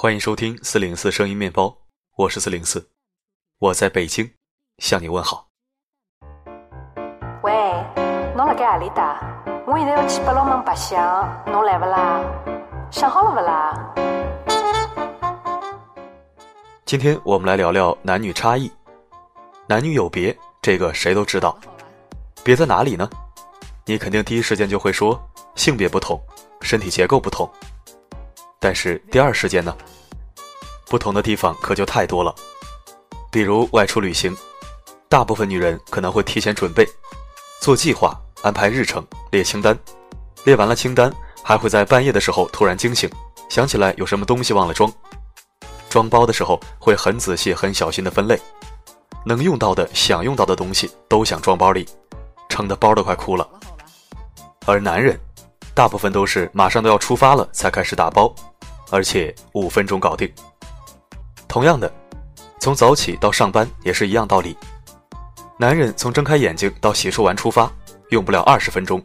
欢迎收听404声音面包，我是404，我在北京向你问好。喂，侬辣盖阿里搭？我现在要去八龙门白相，侬来不啦？想好了不啦？今天我们来聊聊男女差异，男女有别，这个谁都知道，别在哪里呢？你肯定第一时间就会说性别不同，身体结构不同。但是第二时间呢，不同的地方可就太多了。比如外出旅行，大部分女人可能会提前准备，做计划，安排日程，列清单，列完了清单还会在半夜的时候突然惊醒，想起来有什么东西忘了装，装包的时候会很仔细很小心的分类，能用到的想用到的东西都想装包里，撑得包都快哭了。而男人大部分都是马上都要出发了才开始打包，而且5分钟搞定。同样的，从早起到上班也是一样道理。男人从睁开眼睛到洗漱完出发，用不了20分钟，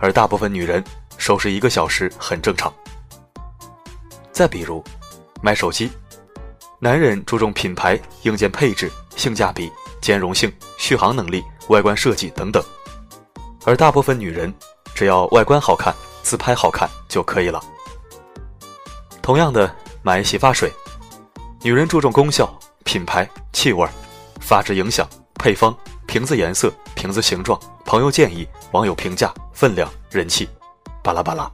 而大部分女人收拾1个小时很正常。再比如，买手机，男人注重品牌、硬件配置、性价比、兼容性、续航能力、外观设计等等，而大部分女人只要外观好看，自拍好看就可以了。同样的，买洗发水，女人注重功效、品牌、气味、发质影响、配方、瓶子颜色、瓶子形状、朋友建议、网友评价、分量、人气，巴拉巴拉。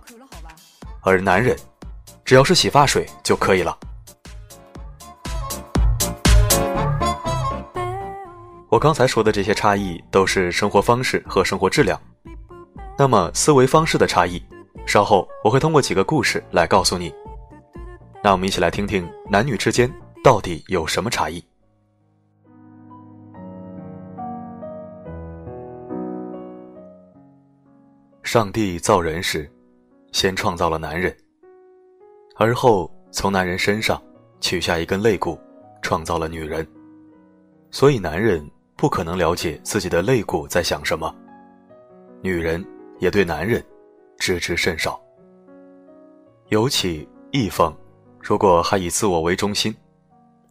而男人，只要是洗发水就可以了。我刚才说的这些差异都是生活方式和生活质量。那么思维方式的差异，稍后我会通过几个故事来告诉你。那我们一起来听听男女之间到底有什么差异。上帝造人时，先创造了男人，而后从男人身上取下一根肋骨，创造了女人。所以男人不可能了解自己的肋骨在想什么，女人也对男人知之甚少。尤其一方如果还以自我为中心，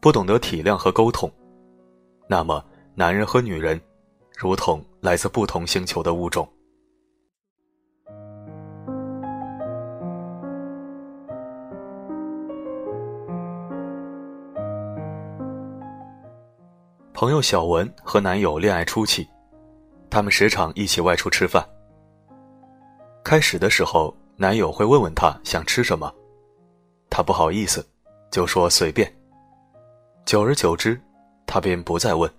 不懂得体谅和沟通，那么男人和女人如同来自不同星球的物种。朋友小文和男友恋爱初期，他们时常一起外出吃饭。开始的时候，男友会问问她想吃什么，她不好意思，就说随便。久而久之，她便不再问。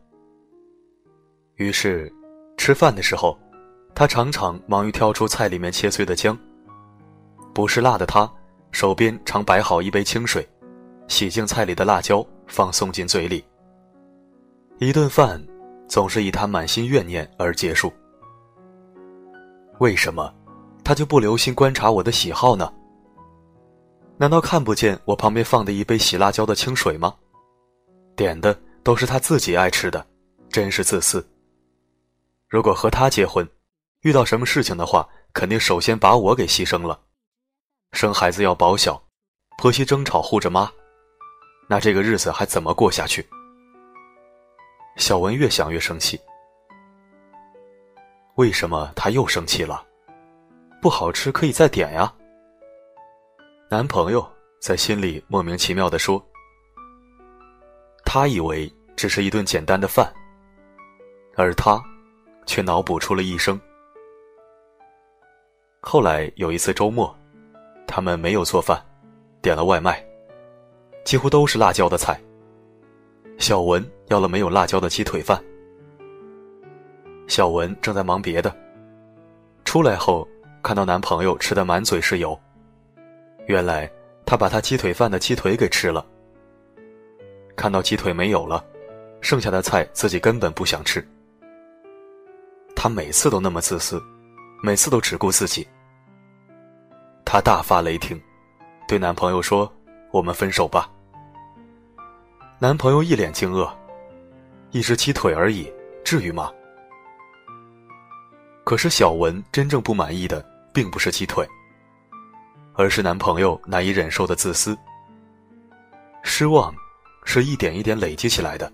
于是，吃饭的时候，她常常忙于挑出菜里面切碎的姜。不是辣的她，手边常摆好一杯清水，洗净菜里的辣椒，送进嘴里。一顿饭总是以他满心怨念而结束。为什么他就不留心观察我的喜好呢？难道看不见我旁边放的一杯洗辣椒的清水吗？点的都是他自己爱吃的，真是自私。如果和他结婚，遇到什么事情的话，肯定首先把我给牺牲了。生孩子要保小，婆媳争吵护着妈，那这个日子还怎么过下去？小文越想越生气，为什么他又生气了？不好吃可以再点呀。男朋友在心里莫名其妙地说，他以为只是一顿简单的饭，而他却脑补出了一生。后来有一次周末，他们没有做饭，点了外卖，几乎都是辣椒的菜。小文要了没有辣椒的鸡腿饭。小文正在忙别的，出来后看到男朋友吃得满嘴是油，原来他把他鸡腿饭的鸡腿给吃了。看到鸡腿没有了，剩下的菜自己根本不想吃。他每次都那么自私，每次都只顾自己。他大发雷霆，对男朋友说，我们分手吧。男朋友一脸惊愕，一只鸡腿而已，至于吗？可是小文真正不满意的并不是鸡腿，而是男朋友难以忍受的自私。失望是一点一点累积起来的。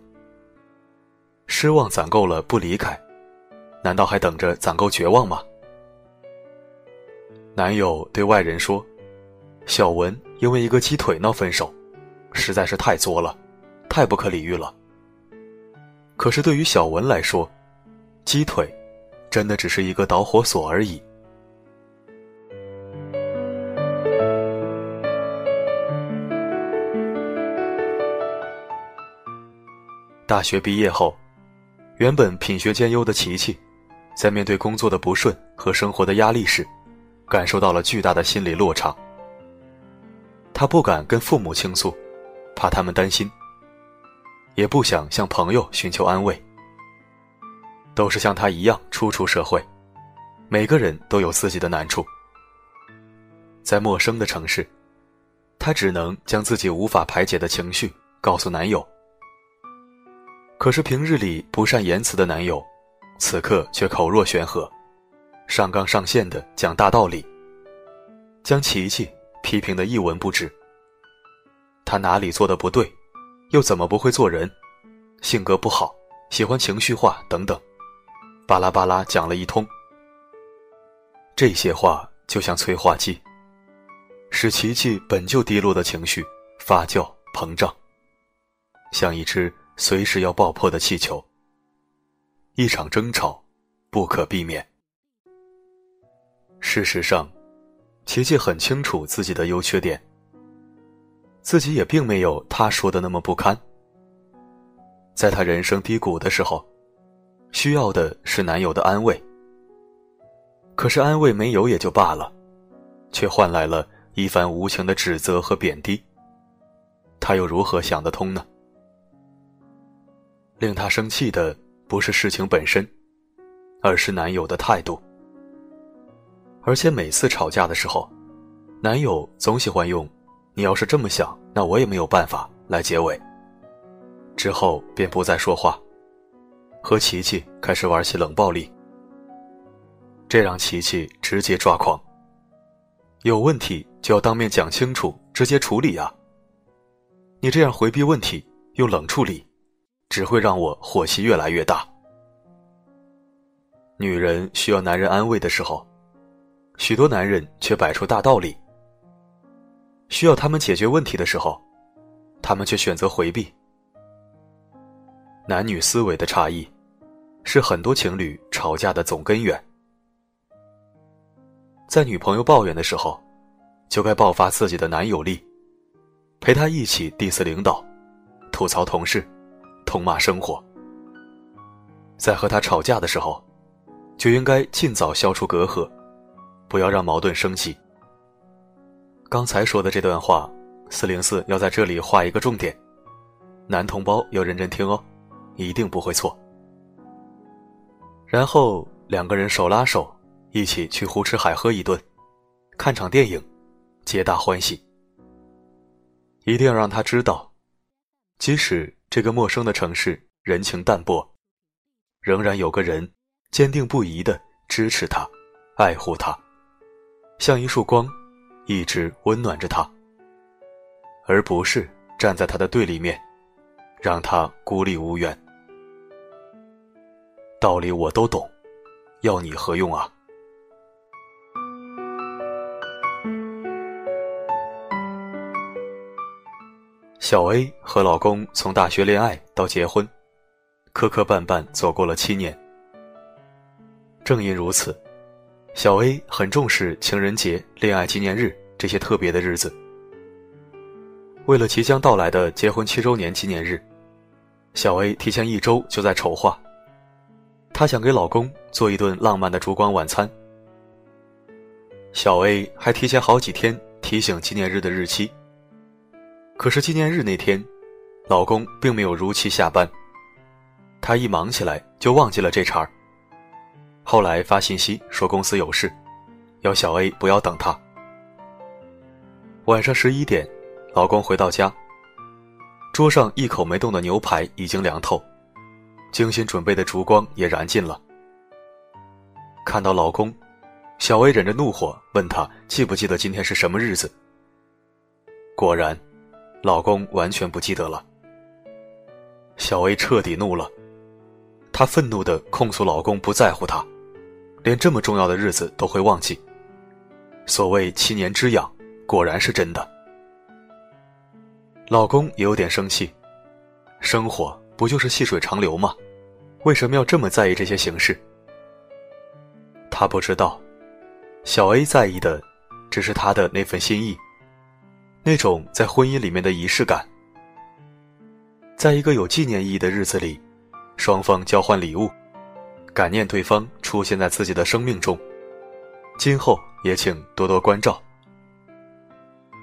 失望攒够了不离开，难道还等着攒够绝望吗？男友对外人说，小文因为一个鸡腿闹分手，实在是太作了，太不可理喻了。可是对于小文来说，鸡腿真的只是一个导火索而已。大学毕业后，原本品学兼优的琪琪，在面对工作的不顺和生活的压力时，感受到了巨大的心理落差。他不敢跟父母倾诉，怕他们担心，也不想向朋友寻求安慰。都是像他一样初出社会，每个人都有自己的难处。在陌生的城市，他只能将自己无法排解的情绪告诉男友。可是平日里不善言辞的男友，此刻却口若悬河，上纲上线的讲大道理，将琪琪批评得一文不值。他哪里做得不对，又怎么不会做人，性格不好，喜欢情绪化等等，巴拉巴拉讲了一通。这些话就像催化剂，使琪琪本就低落的情绪发酵膨胀，像一只随时要爆破的气球。一场争吵不可避免。事实上，琪琪很清楚自己的优缺点，自己也并没有他说的那么不堪。在他人生低谷的时候，需要的是男友的安慰。可是安慰没有也就罢了，却换来了一番无情的指责和贬低，他又如何想得通呢？令他生气的不是事情本身，而是男友的态度。而且每次吵架的时候，男友总喜欢用“你要是这么想，那我也没有办法”来结尾，之后便不再说话，和琪琪开始玩起冷暴力。这让琪琪直接抓狂，有问题就要当面讲清楚，直接处理啊！你这样回避问题，用冷处理，只会让我火气越来越大。女人需要男人安慰的时候，许多男人却摆出大道理。需要他们解决问题的时候，他们却选择回避。男女思维的差异，是很多情侣吵架的总根源。在女朋友抱怨的时候，就该爆发自己的男友力，陪她一起 diss 领导，吐槽同事，痛骂生活。在和他吵架的时候，就应该尽早消除隔阂，不要让矛盾升级。刚才说的这段话，404要在这里画一个重点，男同胞要认真听哦，一定不会错。然后两个人手拉手，一起去胡吃海喝一顿，看场电影，皆大欢喜。一定要让他知道，即使这个陌生的城市人情淡薄，仍然有个人坚定不移地支持他，爱护他，像一束光，一直温暖着他，而不是站在他的对立面，让他孤立无援。道理我都懂，要你何用啊？小 A 和老公从大学恋爱到结婚，磕磕绊绊走过了7年。正因如此，小 A 很重视情人节、恋爱纪念日这些特别的日子。为了即将到来的结婚7周年纪念日，小 A 提前1周就在筹划。她想给老公做一顿浪漫的烛光晚餐。小 A 还提前好几天提醒纪念日的日期。可是纪念日那天，老公并没有如期下班，她一忙起来就忘记了这茬儿。后来发信息说公司有事，要小 A 不要等她。晚上11点，老公回到家，桌上一口没动的牛排已经凉透，精心准备的烛光也燃尽了。看到老公，小 A 忍着怒火问他记不记得今天是什么日子。果然，老公完全不记得了。小 A 彻底怒了，她愤怒地控诉老公不在乎她，连这么重要的日子都会忘记。所谓7年之痒，果然是真的。老公也有点生气，生活不就是细水长流吗？为什么要这么在意这些形式？他不知道，小 A 在意的只是他的那份心意，那种在婚姻里面的仪式感。在一个有纪念意义的日子里，双方交换礼物，感念对方出现在自己的生命中，今后也请多多关照。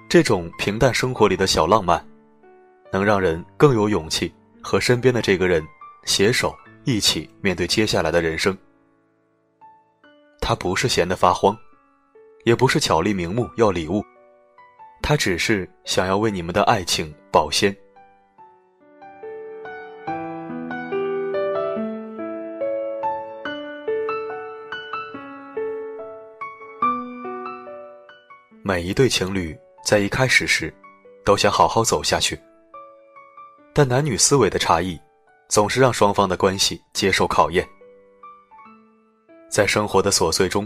这种平淡生活里的小浪漫，能让人更有勇气和身边的这个人携手一起面对接下来的人生。他不是闲得发慌，也不是巧立名目要礼物，他只是想要为你们的爱情保鲜。每一对情侣在一开始时都想好好走下去，但男女思维的差异总是让双方的关系接受考验。在生活的琐碎中，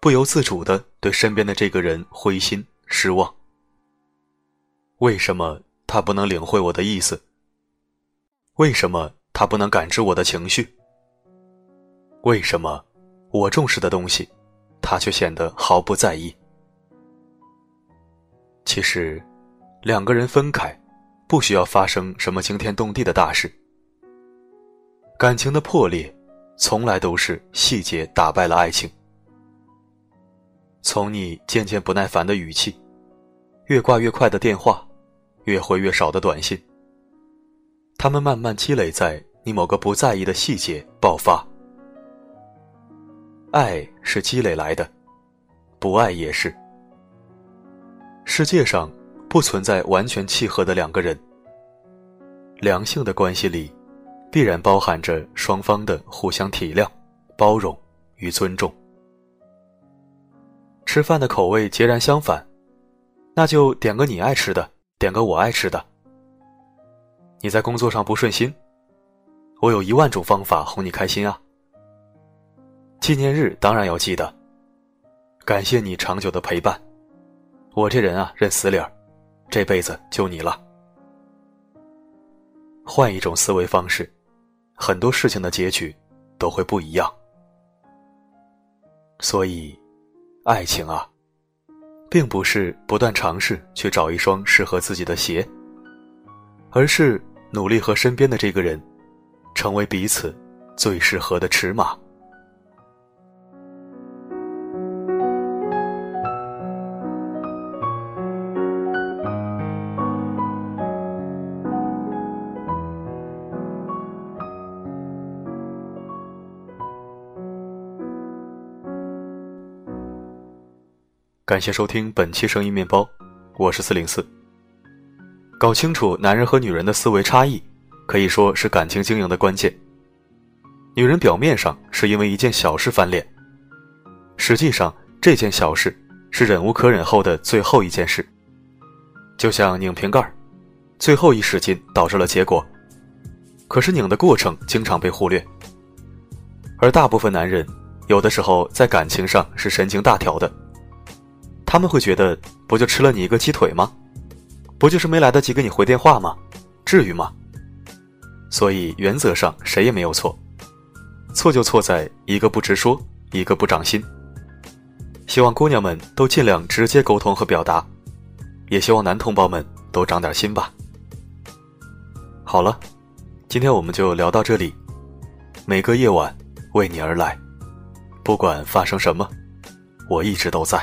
不由自主地对身边的这个人灰心失望。为什么他不能领会我的意思？为什么他不能感知我的情绪？为什么我重视的东西，他却显得毫不在意？其实，两个人分开，不需要发生什么惊天动地的大事。感情的破裂，从来都是细节打败了爱情。从你渐渐不耐烦的语气，越挂越快的电话，越回越少的短信，它们慢慢积累在你某个不在意的细节爆发。爱是积累来的，不爱也是。世界上不存在完全契合的两个人，良性的关系里必然包含着双方的互相体谅、包容与尊重。吃饭的口味截然相反，那就点个你爱吃的，点个我爱吃的。你在工作上不顺心，我有10000种方法哄你开心啊。纪念日当然要记得，感谢你长久的陪伴。我这人啊，认死理儿，这辈子就你了。换一种思维方式，很多事情的结局都会不一样。所以，爱情啊，并不是不断尝试去找一双适合自己的鞋，而是努力和身边的这个人，成为彼此最适合的尺码。感谢收听本期声音面包，我是404。搞清楚男人和女人的思维差异，可以说是感情经营的关键。女人表面上是因为一件小事翻脸，实际上这件小事是忍无可忍后的最后一件事。就像拧瓶盖，最后一使劲导致了结果，可是拧的过程经常被忽略。而大部分男人，有的时候在感情上是神经大条的。他们会觉得，不就吃了你一个鸡腿吗？不就是没来得及给你回电话吗？至于吗？所以原则上谁也没有错，错就错在一个不直说，一个不长心。希望姑娘们都尽量直接沟通和表达，也希望男同胞们都长点心吧。好了，今天我们就聊到这里。每个夜晚为你而来，不管发生什么，我一直都在。